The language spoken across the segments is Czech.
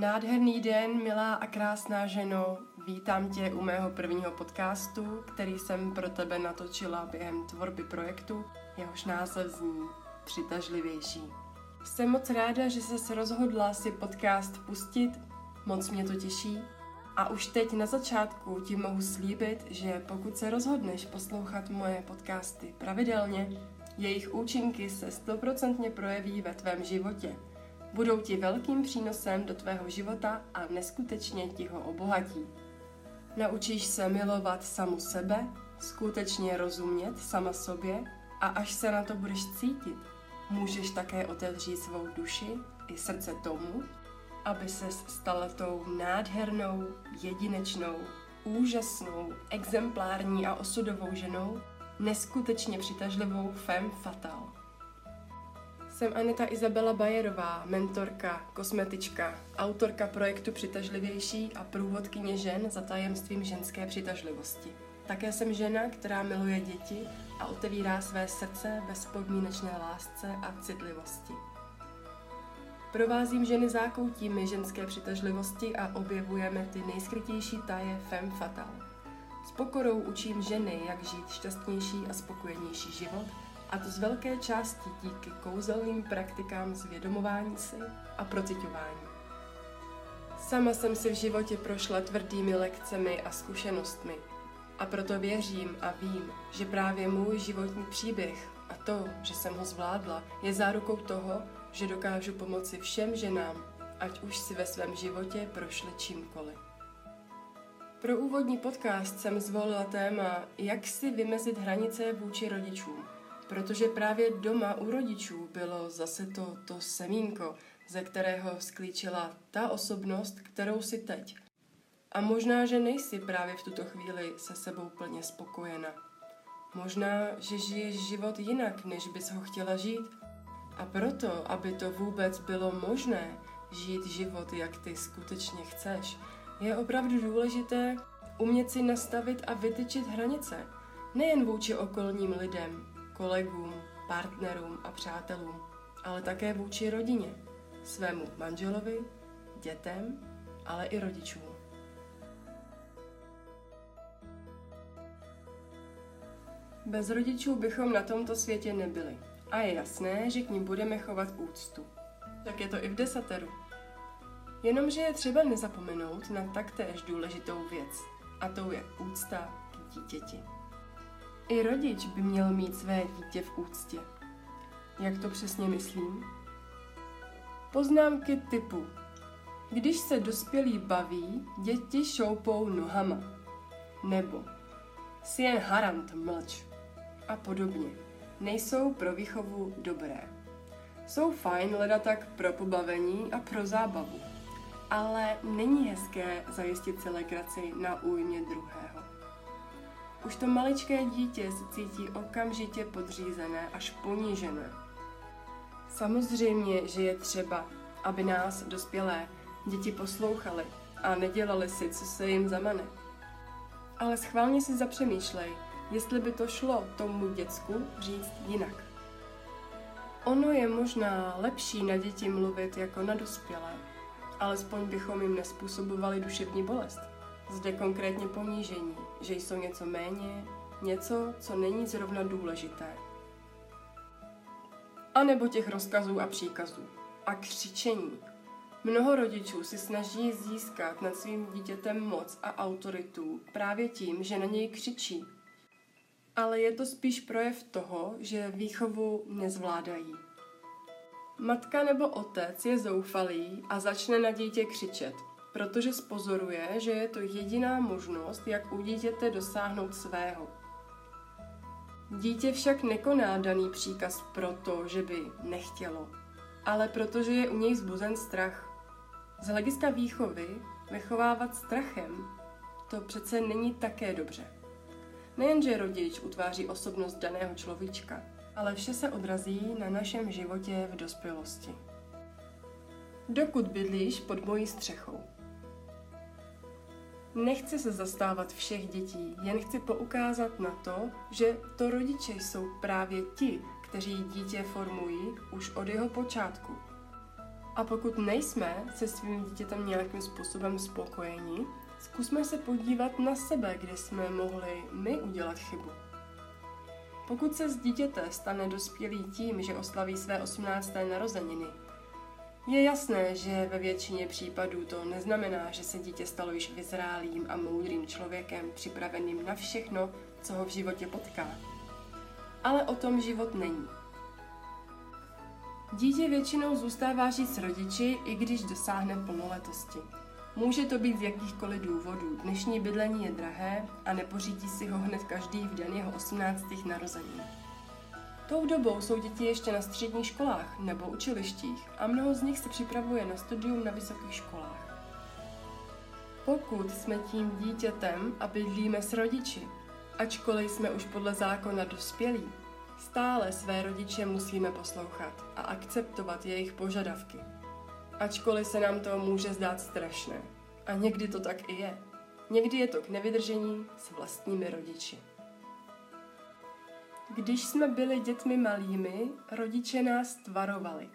Nádherný den, milá a krásná ženo, vítám tě u mého prvního podcastu, který jsem pro tebe natočila během tvorby projektu, jehož název zní Přitažlivější. Jsem moc ráda, že jsi rozhodla si podcast pustit, moc mě to těší. A už teď na začátku ti mohu slíbit, že pokud se rozhodneš poslouchat moje podcasty pravidelně, jejich účinky se 100% projeví ve tvém životě. Budou ti velkým přínosem do tvého života a neskutečně ti ho obohatí. Naučíš se milovat samu sebe, skutečně rozumět sama sobě a až se na to budeš cítit, můžeš také otevřít svou duši i srdce tomu, aby ses stala tou nádhernou, jedinečnou, úžasnou, exemplární a osudovou ženou, neskutečně přitažlivou femme fatale. Jsem Aneta Izabela Bajerová, mentorka, kosmetička, autorka projektu Přitažlivější a průvodkyně žen za tajemstvím ženské přitažlivosti. Také jsem žena, která miluje děti a otevírá své srdce bezpodmínečné lásce a citlivosti. Provázím ženy zákoutími ženské přitažlivosti a objevujeme ty nejskrytější taje femme fatale. S pokorou učím ženy, jak žít šťastnější a spokojenější život, a to z velké části díky kouzelným praktikám zvědomování si a prociťování. Sama jsem si v životě prošla tvrdými lekcemi a zkušenostmi a proto věřím a vím, že právě můj životní příběh a to, že jsem ho zvládla, je zárukou toho, že dokážu pomoci všem ženám, ať už si ve svém životě prošli čímkoliv. Pro úvodní podcast jsem zvolila téma, jak si vymezit hranice vůči rodičům. Protože právě doma u rodičů bylo zase to semínko, ze kterého sklíčila ta osobnost, kterou jsi teď. A možná, že nejsi právě v tuto chvíli se sebou plně spokojena. Možná, že žiješ život jinak, než bys ho chtěla žít. A proto, aby to vůbec bylo možné žít život, jak ty skutečně chceš, je opravdu důležité umět si nastavit a vytyčit hranice. Nejen vůči okolním lidem, kolegům, partnerům a přátelům, ale také vůči rodině, svému manželovi, dětem, ale i rodičům. Bez rodičů bychom na tomto světě nebyli a je jasné, že k nim budeme chovat úctu. Tak je to i v desateru. Jenomže je třeba nezapomenout na taktéž důležitou věc, a tou je úcta k dítěti. I rodič by měl mít své dítě v úctě. Jak to přesně myslím? Poznámky typu: když se dospělí baví, děti šoupou nohama. Nebo jsi jen harant, mlč. A podobně. Nejsou pro výchovu dobré. Jsou fajn leda tak pro pobavení a pro zábavu. Ale není hezké zajistit si legraci na újmě druhého. Už to maličké dítě se cítí okamžitě podřízené až ponížené. Samozřejmě, že je třeba, aby nás, dospělé, děti poslouchali a nedělali si, co se jim zamane. Ale schválně si zapřemýšlej, jestli by to šlo tomu děcku říct jinak. Ono je možná lepší na děti mluvit jako na dospělé, alespoň bychom jim nezpůsobovali duševní bolest. Zde konkrétně ponížení, že jsou něco méně, něco, co není zrovna důležité. A nebo těch rozkazů a příkazů. A křičení. Mnoho rodičů si snaží získat nad svým dítětem moc a autoritu právě tím, že na něj křičí. Ale je to spíš projev toho, že výchovu nezvládají. Matka nebo otec je zoufalý a začne na dítě křičet, protože spozoruje, že je to jediná možnost, jak u dítěte dosáhnout svého. Dítě však nekoná daný příkaz proto, že by nechtělo, ale protože je u něj vzbuzen strach. Z hlediska výchovy vychovávat strachem, to přece není také dobře. Nejenže rodič utváří osobnost daného človíčka, ale vše se odrazí na našem životě v dospělosti. Dokud bydlíš pod mojí střechou. Nechci se zastávat všech dětí, jen chci poukázat na to, že to rodiče jsou právě ti, kteří dítě formují už od jeho počátku. A A pokud nejsme se svým dítětem nějakým způsobem spokojeni, zkusme se podívat na sebe, kde jsme mohli my udělat chybu. Pokud se z dítěte stane dospělý tím, že oslaví své 18. narozeniny, je jasné, že ve většině případů to neznamená, že se dítě stalo již vyzrálým a moudrým člověkem, připraveným na všechno, co ho v životě potká. Ale o tom život není. Dítě většinou zůstává žít s rodiči, i když dosáhne plnoletosti. Může to být z jakýchkoliv důvodů. Dnešní bydlení je drahé a nepořídí si ho hned každý v den jeho 18. narozenin. Tou dobou jsou děti ještě na středních školách nebo učilištích a mnoho z nich se připravuje na studium na vysokých školách. Pokud jsme tím dítětem a bydlíme s rodiči, ačkoliv jsme už podle zákona dospělí, stále své rodiče musíme poslouchat a akceptovat jejich požadavky. Ačkoliv se nám to může zdát strašné. A někdy to tak i je. Někdy je to k nevydržení s vlastními rodiči. Když jsme byli dětmi malými, rodiče nás tvarovali.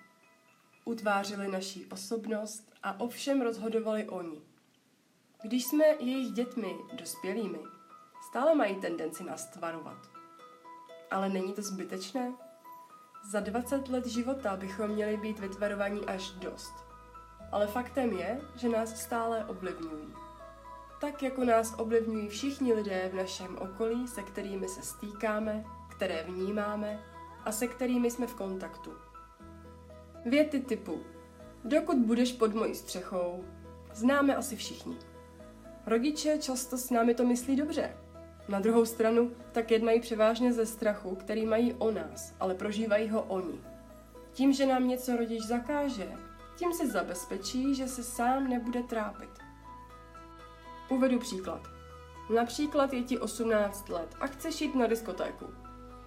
Utvářili naši osobnost a o všem rozhodovali oni. Když jsme jejich dětmi dospělými, stále mají tendenci nás tvarovat. Ale není to zbytečné? Za 20 let života bychom měli být vytvarovaní až dost. Ale faktem je, že nás stále ovlivňují. Tak jako nás ovlivňují všichni lidé v našem okolí, se kterými se stýkáme, které vnímáme a se kterými jsme v kontaktu. Věty typu "Dokud budeš pod mojí střechou" známe asi všichni. Rodiče často s námi to myslí dobře. Na druhou stranu tak jednají převážně ze strachu, který mají o nás, ale prožívají ho oni. Tím, že nám něco rodič zakáže, tím se zabezpečí, že se sám nebude trápit. Uvedu příklad. Například je ti 18 let a chceš jít na diskotéku.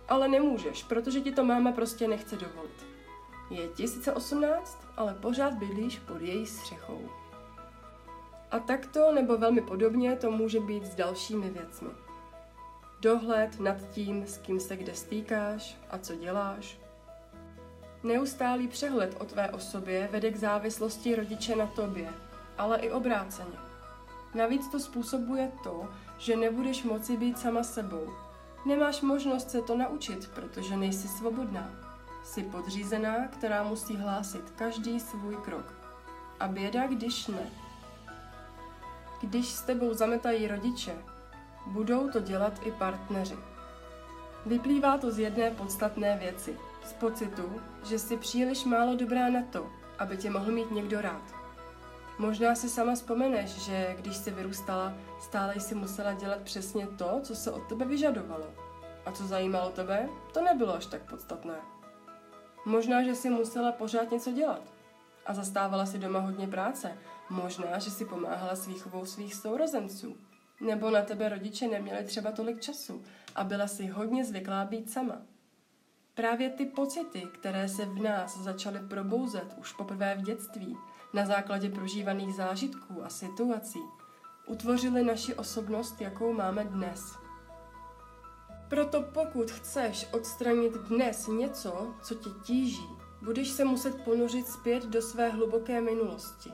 Ale nemůžeš, protože ti to máma prostě nechce dovolit. Je ti sice 18, ale pořád bydlíš pod její střechou. A takto nebo velmi podobně to může být s dalšími věcmi. Dohled nad tím, s kým se kde stýkáš a co děláš. Neustálý přehled o tvé osobě vede k závislosti rodiče na tobě, ale i obráceně. Navíc to způsobuje to, že nebudeš moci být sama sebou. Nemáš možnost se to naučit, protože nejsi svobodná. Jsi podřízená, která musí hlásit každý svůj krok. A běda, když ne. Když s tebou zametají rodiče, budou to dělat i partneři. Vyplývá to z jedné podstatné věci. Z pocitu, že jsi příliš málo dobrá na to, aby tě mohl mít někdo rád. Možná si sama vzpomeneš, že když jsi vyrůstala, stále jsi musela dělat přesně to, co se od tebe vyžadovalo. A co zajímalo tebe, to nebylo až tak podstatné. Možná, že jsi musela pořád něco dělat. A zastávala si doma hodně práce. Možná, že jsi pomáhala s výchovou svých sourozenců. Nebo na tebe rodiče neměli třeba tolik času a byla si hodně zvyklá být sama. Právě ty pocity, které se v nás začaly probouzet už poprvé v dětství, na základě prožívaných zážitků a situací, utvořily naši osobnost, jakou máme dnes. Proto pokud chceš odstranit dnes něco, co tě tíží, budeš se muset ponořit zpět do své hluboké minulosti.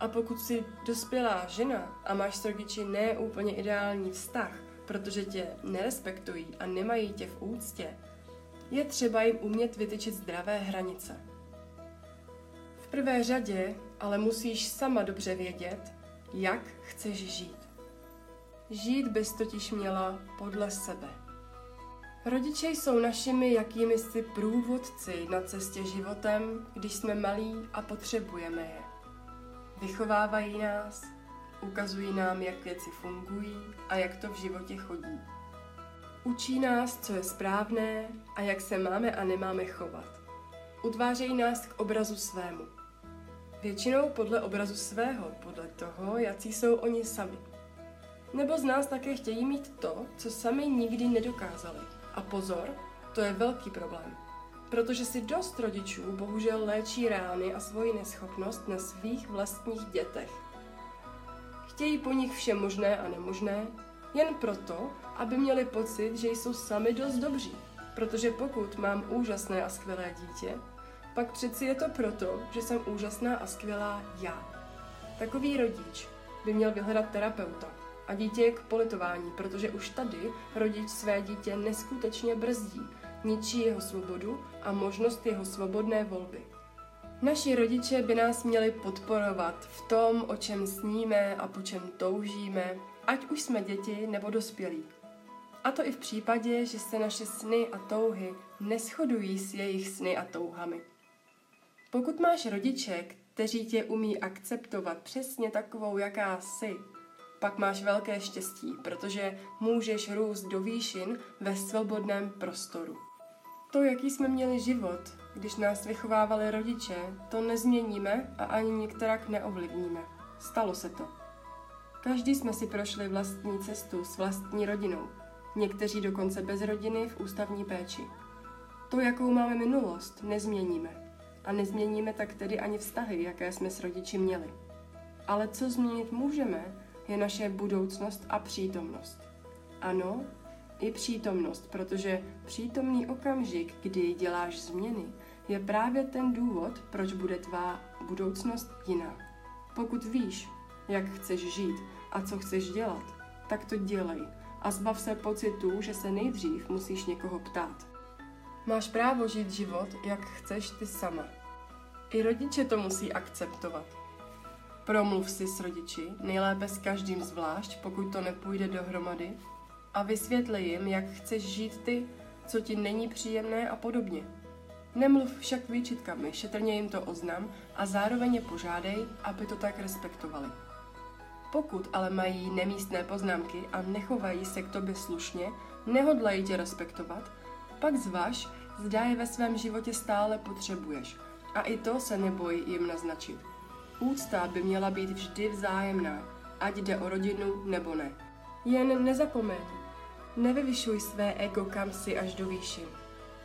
A pokud jsi dospělá žena a máš s rodiči ne úplně ideální vztah, protože tě nerespektují a nemají tě v úctě, je třeba jim umět vytyčit zdravé hranice. V prvé řadě ale musíš sama dobře vědět, jak chceš žít. Žít bys totiž měla podle sebe. Rodiče jsou našimi jakýmisi průvodci na cestě životem, když jsme malí a potřebujeme je. Vychovávají nás, ukazují nám, jak věci fungují a jak to v životě chodí. Učí nás, co je správné a jak se máme a nemáme chovat. Utvářejí nás k obrazu svému. Většinou podle obrazu svého, podle toho, jací jsou oni sami. Nebo z nás také chtějí mít to, co sami nikdy nedokázali. A pozor, to je velký problém. Protože si dost rodičů bohužel léčí rány a svoji neschopnost na svých vlastních dětech. Chtějí po nich vše možné a nemožné, jen proto, aby měli pocit, že jsou sami dost dobří. Protože pokud mám úžasné a skvělé dítě, Pak přeci je to proto, že jsem úžasná a skvělá já. Takový rodič by měl vyhledat terapeuta a dítě je k politování, protože už tady rodič své dítě neskutečně brzdí, ničí jeho svobodu a možnost jeho svobodné volby. Naši rodiče by nás měli podporovat v tom, o čem sníme a po čem toužíme, ať už jsme děti nebo dospělí. A to i v případě, že se naše sny a touhy neshodují s jejich sny a touhami. Pokud máš rodiče, kteří tě umí akceptovat přesně takovou, jaká jsi, pak máš velké štěstí, protože můžeš růst do výšin ve svobodném prostoru. To, jaký jsme měli život, když nás vychovávali rodiče, to nezměníme a ani nikterak neovlivníme. Stalo se to. Každý jsme si prošli vlastní cestu s vlastní rodinou. Někteří dokonce bez rodiny v ústavní péči. To, jakou máme minulost, nezměníme. A nezměníme tak tedy ani vztahy, jaké jsme s rodiči měli. Ale co změnit můžeme, je naše budoucnost a přítomnost. Ano, i přítomnost, protože přítomný okamžik, kdy děláš změny, je právě ten důvod, proč bude tvá budoucnost jiná. Pokud víš, jak chceš žít a co chceš dělat, tak to dělej a zbav se pocitu, že se nejdřív musíš někoho ptát. Máš právo žít život, jak chceš ty sama. I rodiče to musí akceptovat. Promluv si s rodiči, nejlépe s každým zvlášť, pokud to nepůjde dohromady, a vysvětli jim, jak chceš žít ty, co ti není příjemné a podobně. Nemluv však výčitkami, šetrně jim to oznam a zároveň je požádej, aby to tak respektovali. Pokud ale mají nemístné poznámky a nechovají se k tobě slušně, nehodlají tě respektovat, pak zvaž, zda je ve svém životě stále potřebuješ. A i to se neboj jim naznačit. Úcta by měla být vždy vzájemná, ať jde o rodinu nebo ne. Jen nezapomeň, nevyvyšuj své ego kam si až do výšin.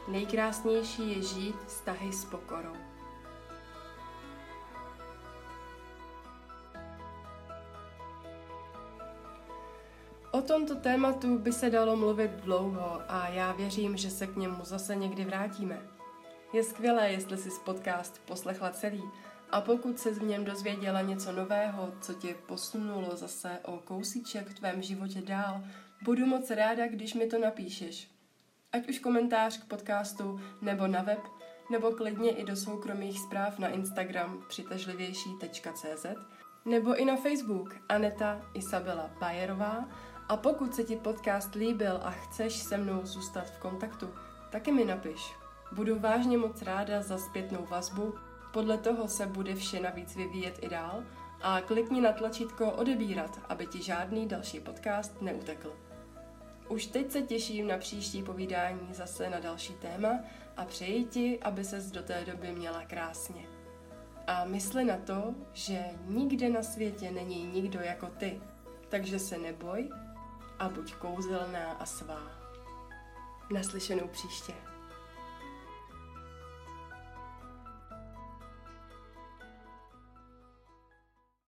Nejkrásnější je žít vztahy s pokorou. O tomto tématu by se dalo mluvit dlouho a já věřím, že se k němu zase někdy vrátíme. Je skvělé, jestli jsi podcast poslechla celý a pokud se v něm dozvěděla něco nového, co tě posunulo zase o kousíček v tvém životě dál, budu moc ráda, když mi to napíšeš. Ať už komentář k podcastu, nebo na web, nebo klidně i do soukromých zpráv na Instagram přitažlivější.cz nebo i na Facebook Aneta Izabela Bajerová. A pokud se ti podcast líbil a chceš se mnou zůstat v kontaktu, taky mi napiš. Budu vážně moc ráda za zpětnou vazbu, podle toho se bude vše navíc vyvíjet i dál a klikni na tlačítko odebírat, aby ti žádný další podcast neutekl. Už teď se těším na příští povídání zase na další téma a přeji ti, aby ses do té doby měla krásně. A mysli na to, že nikde na světě není nikdo jako ty, takže se neboj a buď kouzelná a svá. Naslyšenou příště.